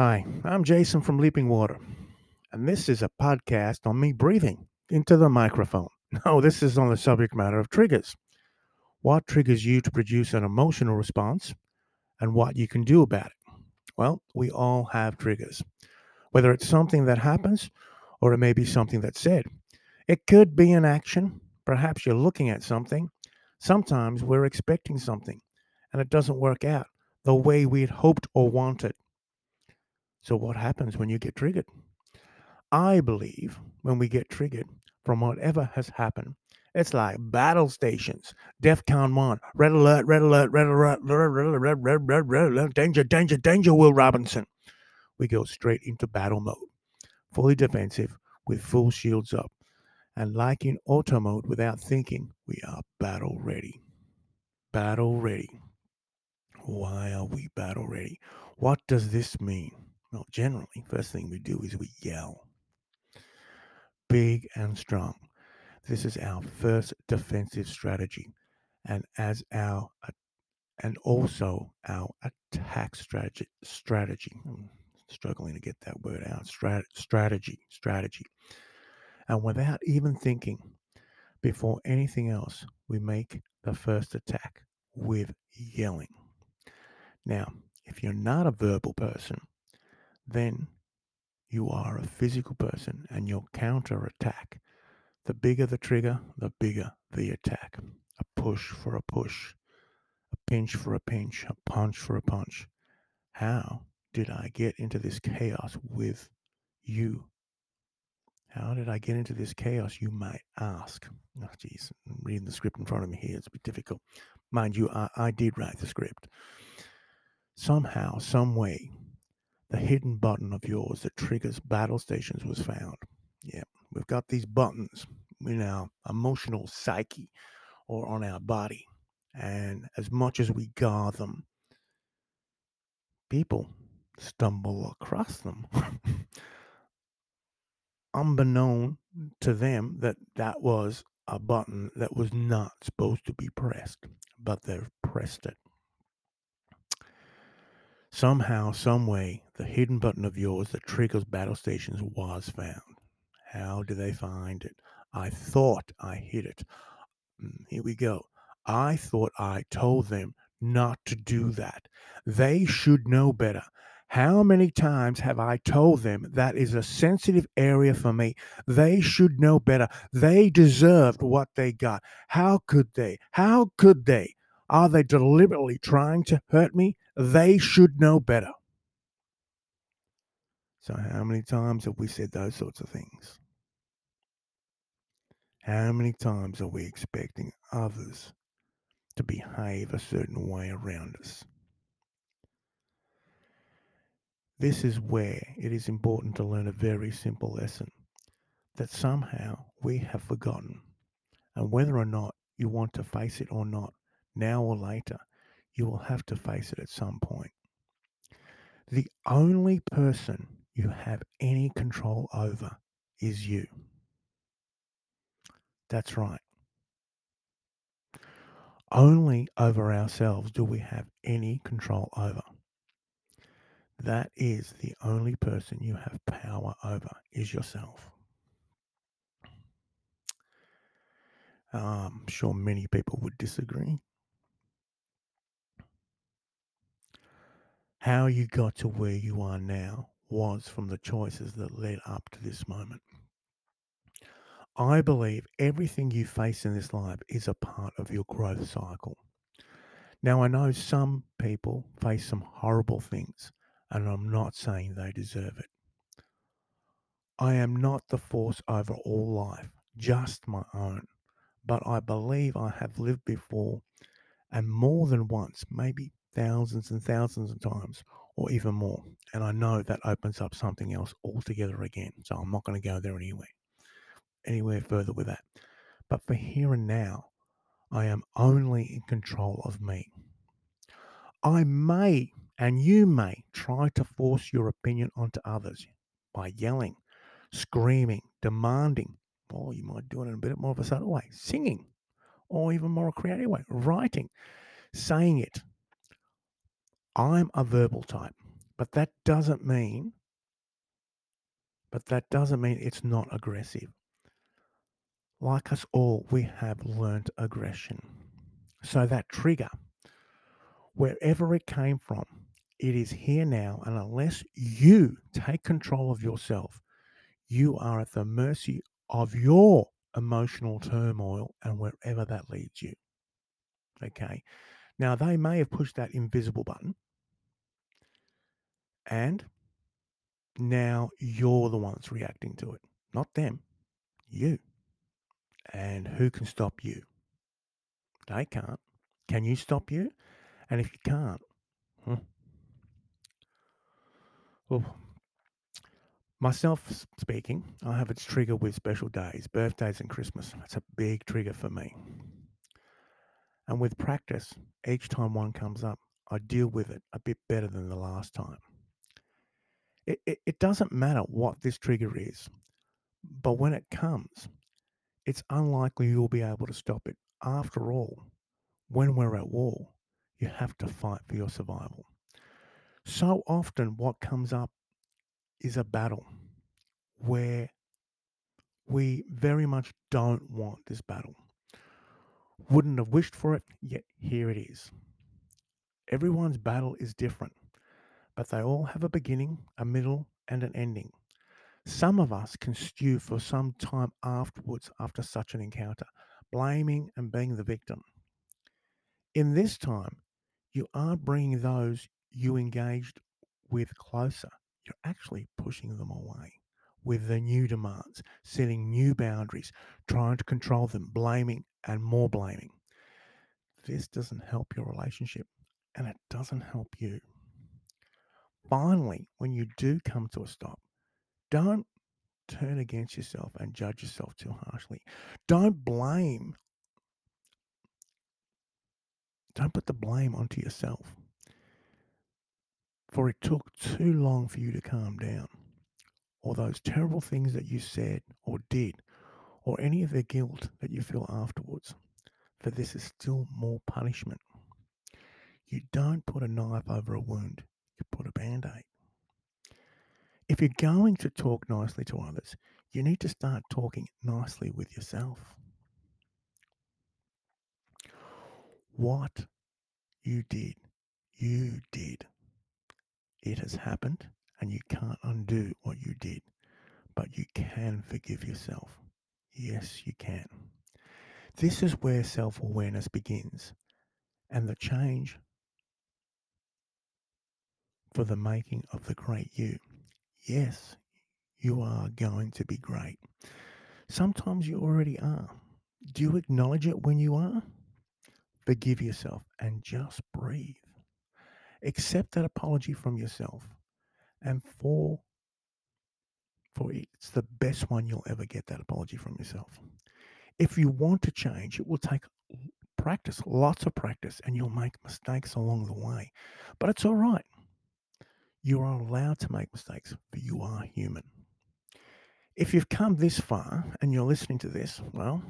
Hi, I'm Jason from Leaping Water, and this is a podcast on me breathing into the microphone. No, this is on the subject matter of triggers. What triggers you to produce an emotional response, and what you can do about it? Well, we all have triggers. Whether it's something that happens, or it may be something that's said. It could be an action. Perhaps you're looking at something. Sometimes we're expecting something, and it doesn't work out the way we'd hoped or wanted. So what happens when you get triggered? I believe when we get triggered from whatever has happened, it's like battle stations, DEFCON 1, red alert, red alert, red alert, red alert, danger, danger, danger, Will Robinson. We go straight into battle mode, fully defensive with full shields up. And like in auto mode without thinking, we are battle ready. Battle ready. Why are we battle ready? What does this mean? Well, generally, first thing we do is we yell. Big and strong. This is our first defensive strategy, and also our attack strategy. I'm struggling to get that word out. Strategy. And without even thinking, before anything else, we make the first attack with yelling. Now, if you're not a verbal person, then you are a physical person, and you'll counterattack. The bigger the trigger, the bigger the attack. A push for a push, a pinch for a pinch, a punch for a punch. How did I get into this chaos with you? How did I get into this chaos, you might ask? Oh, geez, I'm reading the script in front of me here. It's a bit difficult. Mind you, I did write the script. Somehow, some way, the hidden button of yours that triggers battle stations was found. Yeah, we've got these buttons in our emotional psyche or on our body. And as much as we guard them, people stumble across them. Unbeknown to them that was a button that was not supposed to be pressed, but they've pressed it. Somehow, some way, the hidden button of yours that triggers battle stations was found. How do they find it? I thought I hid it. Here we go. I thought I told them not to do that. They should know better. How many times have I told them that is a sensitive area for me? They should know better. They deserved what they got. How could they? Are they deliberately trying to hurt me? They should know better. So how many times have we said those sorts of things? How many times are we expecting others to behave a certain way around us? This is where it is important to learn a very simple lesson that somehow we have forgotten. And whether or not you want to face it or not, now or later, you will have to face it at some point. The only person you have any control over is you. That's right. Only over ourselves do we have any control over. That is the only person you have power over is yourself. I'm sure many people would disagree. How you got to where you are now was from the choices that led up to this moment. I believe everything you face in this life is a part of your growth cycle. Now, I know some people face some horrible things, and I'm not saying they deserve it. I am not the force over all life, just my own. But I believe I have lived before, and more than once, maybe thousands and thousands of times, or even more. And I know that opens up something else altogether again. So I'm not going to go there anywhere further with that. But for here and now, I am only in control of me. I may, and you may, try to force your opinion onto others by yelling, screaming, demanding. Or you might do it in a bit more of a subtle way, singing, or even more a creative way, writing, saying it. I'm a verbal type, But that doesn't mean it's not aggressive. Like us all, we have learnt aggression. So that trigger, wherever it came from, it is here now, and unless you take control of yourself, you are at the mercy of your emotional turmoil and wherever that leads you. Okay. Now, they may have pushed that invisible button, and now you're the ones reacting to it, not them, you. And who can stop you? They can't. Can you stop you? And if you can't, well, myself speaking, I have its trigger with special days, birthdays and Christmas. That's a big trigger for me. And with practice, each time one comes up, I deal with it a bit better than the last time. It doesn't matter what this trigger is, but when it comes, it's unlikely you'll be able to stop it. After all, when we're at war, you have to fight for your survival. So often what comes up is a battle where we very much don't want this battle. Wouldn't have wished for it, yet here it is. Everyone's battle is different, but they all have a beginning, a middle, and an ending. Some of us can stew for some time afterwards after such an encounter, blaming and being the victim. In this time, you aren't bringing those you engaged with closer. You're actually pushing them away with the new demands, setting new boundaries, trying to control them, blaming and more blaming. This doesn't help your relationship, and it doesn't help you. Finally, when you do come to a stop, don't turn against yourself and judge yourself too harshly. Don't blame. Don't put the blame onto yourself. For it took too long for you to calm down, or those terrible things that you said or did, or any of the guilt that you feel afterwards. For this is still more punishment. You don't put a knife over a wound, you put a band-aid. If you're going to talk nicely to others, you need to start talking nicely with yourself. What you did. It has happened, and you can't undo what you did, but you can forgive yourself. Yes, you can. This is where self-awareness begins, and the change for the making of the great you. Yes, you are going to be great. Sometimes you already are. Do you acknowledge it when you are? Forgive yourself and just breathe. Accept that apology from yourself, and for it's the best one you'll ever get, that apology from yourself. If you want to change, it will take practice, lots of practice, and you'll make mistakes along the way. But it's all right. You are allowed to make mistakes, but you are human. If you've come this far and you're listening to this, well,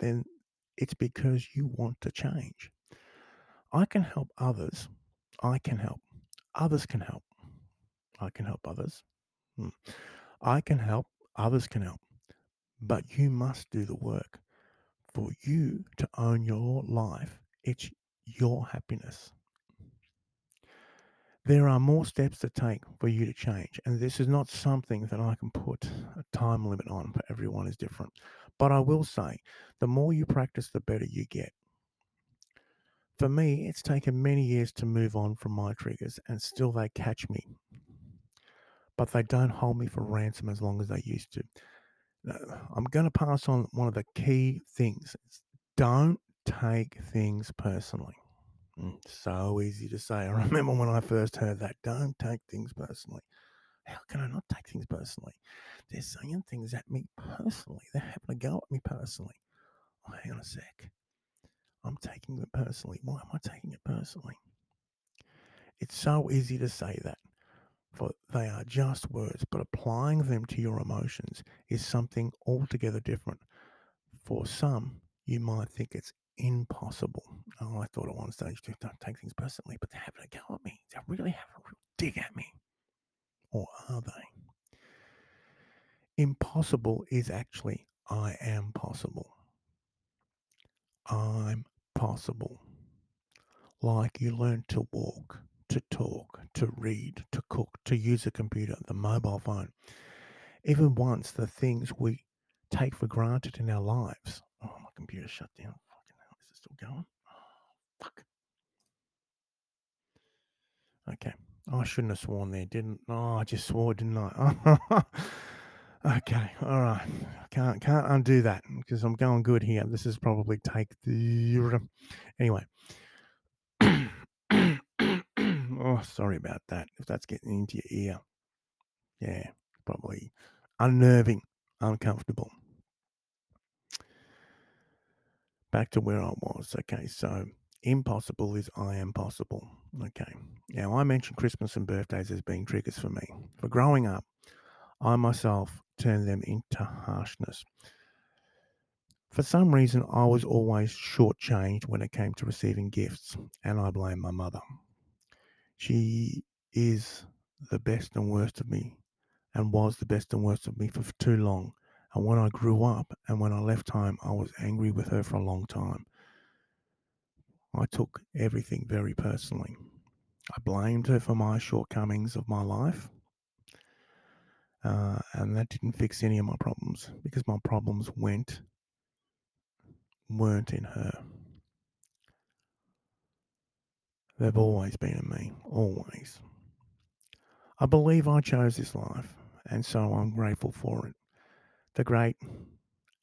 then it's because you want to change. I can help others. I can help. Others can help. I can help others. I can help. Others can help. But you must do the work. For you to own your life, it's your happiness. There are more steps to take for you to change. And this is not something that I can put a time limit on, but everyone is different. But I will say, the more you practice, the better you get. For me, it's taken many years to move on from my triggers, and still they catch me. But they don't hold me for ransom as long as they used to. Now, I'm going to pass on one of the key things. Don't take things personally. So easy to say. I remember when I first heard that. Don't take things personally. How can I not take things personally? They're saying things at me personally. They're having a go at me personally. Oh, hang on a sec. I'm taking it personally. Why am I taking it personally? It's so easy to say that, for they are just words, but applying them to your emotions is something altogether different. For some, you might think it's impossible. Oh, I thought at one stage, don't take things personally, but they're having a go at me. They're really having a real dig at me. Or are they? Impossible is actually I am possible. I'm possible. Like you learn to walk, to talk, to read, to cook, to use a computer, the mobile phone. Even once the things we take for granted in our lives. Oh, my computer shut down. Fucking hell, is it still going? Oh, fuck. Okay. I shouldn't have sworn there, didn't I? Oh, I just swore, didn't I? Okay, all right. I can't undo that because I'm going good here. This is probably take the... Anyway. Oh, sorry about that. If that's getting into your ear. Yeah, probably unnerving, uncomfortable. Back to where I was. Okay, so... Impossible is I am possible. Okay. Now, I mentioned Christmas and birthdays as being triggers for me. For growing up, I myself turned them into harshness. For some reason, I was always shortchanged when it came to receiving gifts, and I blame my mother. She is the best and worst of me, and was the best and worst of me for too long. And when I grew up and when I left home, I was angry with her for a long time. I took everything very personally. I blamed her for my shortcomings of my life. And that didn't fix any of my problems because my problems weren't in her. They've always been in me, always. I believe I chose this life, and so I'm grateful for it. The great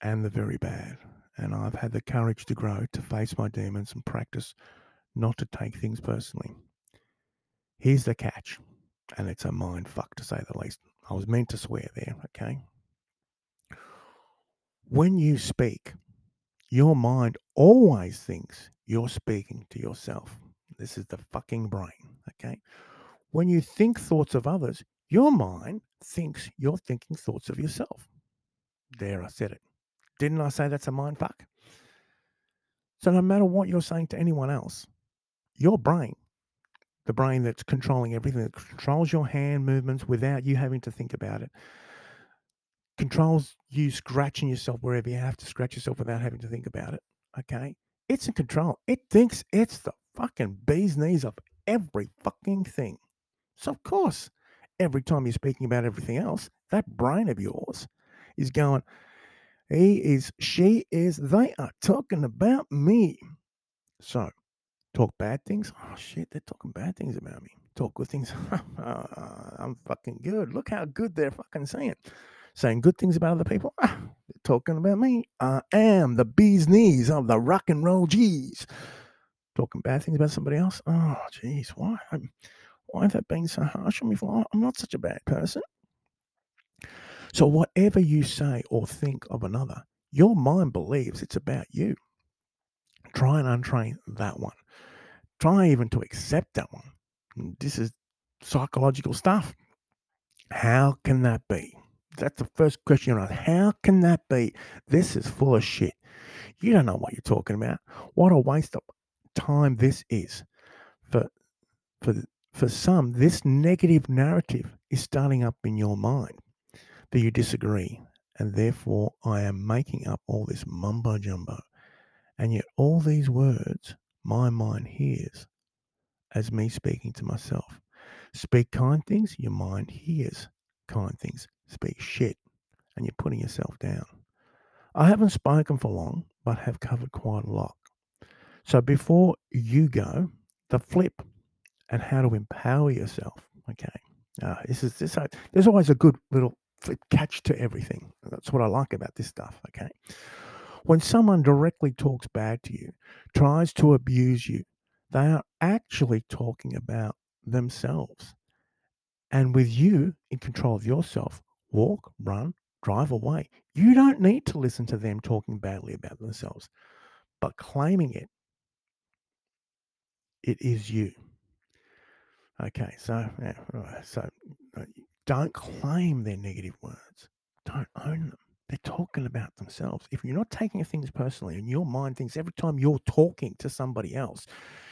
and the very bad. And I've had the courage to grow, to face my demons and practice not to take things personally. Here's the catch, and it's a mind fuck to say the least. I was meant to swear there, okay? When you speak, your mind always thinks you're speaking to yourself. This is the fucking brain, okay? When you think thoughts of others, your mind thinks you're thinking thoughts of yourself. There, I said it. Didn't I say that's a mind fuck? So no matter what you're saying to anyone else, your brain, the brain that's controlling everything, that controls your hand movements without you having to think about it, controls you scratching yourself wherever you have to scratch yourself without having to think about it, okay? It's in control. It thinks it's the fucking bee's knees of every fucking thing. So of course, every time you're speaking about everything else, that brain of yours is going... He is, she is, they are talking about me. So, talk bad things. Oh, shit, they're talking bad things about me. Talk good things. I'm fucking good. Look how good they're fucking saying. Saying good things about other people. Ah, they're talking about me. I am the bee's knees of the rock and roll G's. Talking bad things about somebody else. Oh, jeez, why have they been so harsh on me for? I'm not such a bad person. So whatever you say or think of another, your mind believes it's about you. Try and untrain that one. Try even to accept that one. This is psychological stuff. How can that be? That's the first question you're asking. How can that be? This is full of shit. You don't know what you're talking about. What a waste of time this is. For some, this negative narrative is starting up in your mind. That you disagree, and therefore I am making up all this mumbo jumbo, and yet all these words my mind hears as me speaking to myself. Speak kind things, your mind hears kind things. Speak shit, and you're putting yourself down. I haven't spoken for long, but have covered quite a lot. So before you go, the flip and how to empower yourself. Okay, this is there's always a good little catch to everything. That's what I like about this stuff, okay? When someone directly talks bad to you, tries to abuse you, they are actually talking about themselves. And with you in control of yourself, walk, run, drive away. You don't need to listen to them talking badly about themselves, but claiming it, it is you. Okay, so don't claim their negative words. Don't own them. They're talking about themselves. If you're not taking things personally and your mind thinks every time you're talking to somebody else,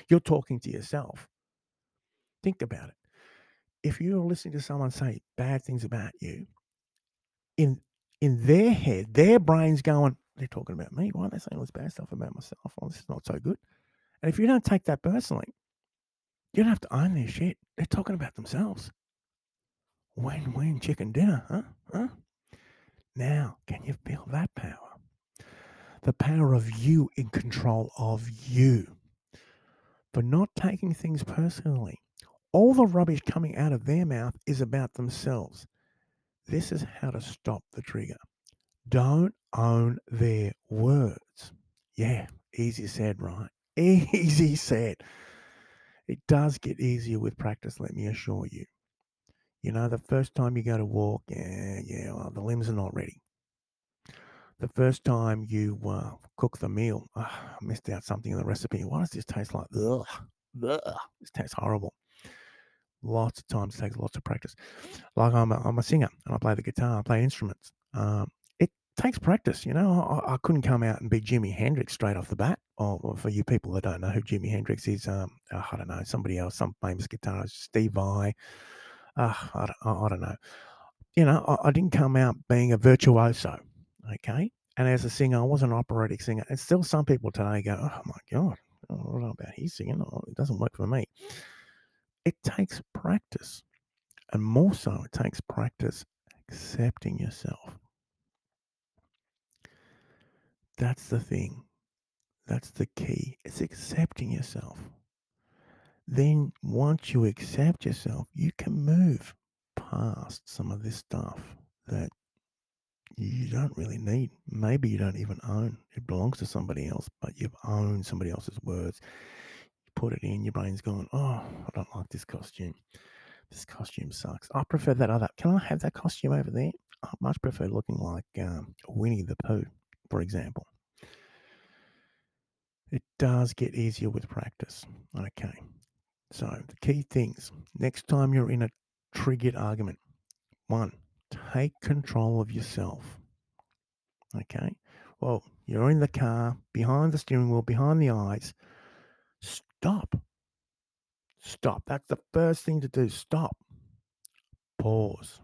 you're talking to yourself, think about it. if you're listening to someone say bad things about you, in their head, their brain's going, they're talking about me. Why are they saying all this bad stuff about myself? Well, this is not so good. And if you don't take that personally, you don't have to own their shit. They're talking about themselves. Win-win chicken dinner, huh? Now, can you feel that power? The power of you in control of you. For not taking things personally. All the rubbish coming out of their mouth is about themselves. This is how to stop the trigger. Don't own their words. Yeah, easy said, right? Easy said. It does get easier with practice, let me assure you. You know, the first time you go to walk, well, the limbs are not ready. The first time you cook the meal, I missed out something in the recipe. Why does this taste like? Ugh, this tastes horrible. Lots of times, it takes lots of practice. Like I'm a singer and I play the guitar, I play instruments. It takes practice, you know. I couldn't come out and be Jimi Hendrix straight off the bat. Or for you people that don't know who Jimi Hendrix is, I don't know, somebody else, some famous guitarist, Steve Vai. I don't know. You know, I didn't come out being a virtuoso. Okay. And as a singer, I was an operatic singer. And still some people today go, oh my God, I don't know about his singing. Oh, it doesn't work for me. It takes practice. And more so, it takes practice accepting yourself. That's the thing. That's the key. It's accepting yourself. Then once you accept yourself, you can move past some of this stuff that you don't really need. Maybe you don't even own. It belongs to somebody else, but you've owned somebody else's words. You put it in, your brain's gone, oh, I don't like this costume. This costume sucks. I prefer that other. Can I have that costume over there? I much prefer looking like Winnie the Pooh, for example. It does get easier with practice. Okay. So the key things, next time you're in a triggered argument, 1, take control of yourself. Okay. Well, you're in the car, behind the steering wheel, behind the eyes. Stop. Stop. That's the first thing to do. Stop. Pause.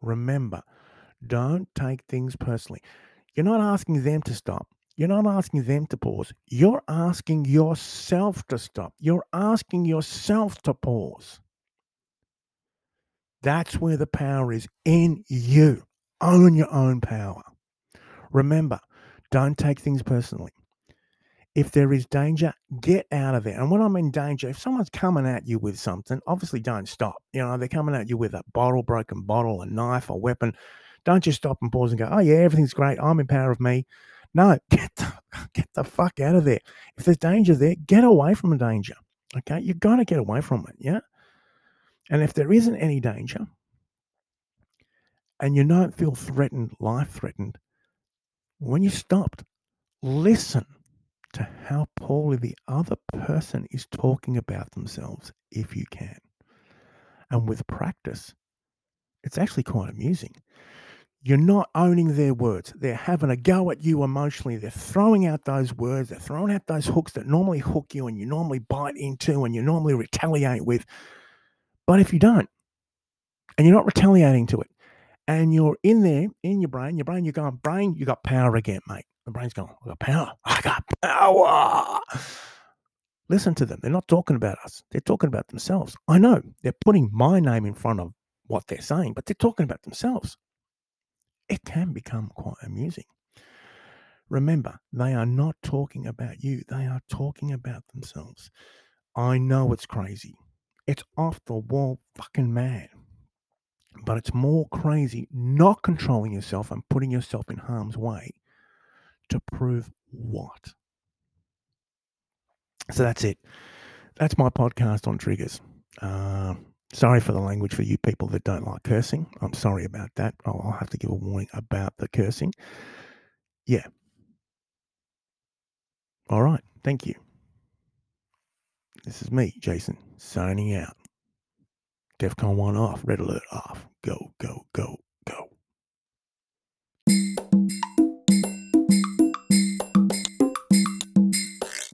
Remember, don't take things personally. You're not asking them to stop. You're not asking them to pause. You're asking yourself to stop. You're asking yourself to pause. That's where the power is, in you. Own your own power. Remember, don't take things personally. If there is danger, get out of there. And when I mean danger, if someone's coming at you with something, obviously don't stop. You know, they're coming at you with a bottle, broken bottle, a knife, a weapon. Don't just stop and pause and go, oh yeah, everything's great. I'm in power of me. No, get the fuck out of there. If there's danger there, get away from the danger. Okay? You've got to get away from it, yeah? And if there isn't any danger and you don't feel threatened, life threatened, when you stopped, listen to how poorly the other person is talking about themselves if you can. And with practice, it's actually quite amusing. You're not owning their words. They're having a go at you emotionally. They're throwing out those words. They're throwing out those hooks that normally hook you and you normally bite into and you normally retaliate with. But if you don't, and you're not retaliating to it, and you're in there, in your brain, you're going, brain, you got power again, mate. The brain's going, I got power. I got power. Listen to them. They're not talking about us. They're talking about themselves. I know. They're putting my name in front of what they're saying, but they're talking about themselves. It can become quite amusing. Remember, they are not talking about you. They are talking about themselves. I know it's crazy. It's off the wall fucking mad. But it's more crazy not controlling yourself and putting yourself in harm's way to prove what? So that's it. That's my podcast on triggers. Sorry for the language for you people that don't like cursing. I'm sorry about that. I'll have to give a warning about the cursing. Yeah. All right. Thank you. This is me, Jason, signing out. DEFCON 1 off. Red alert off. Go, go, go.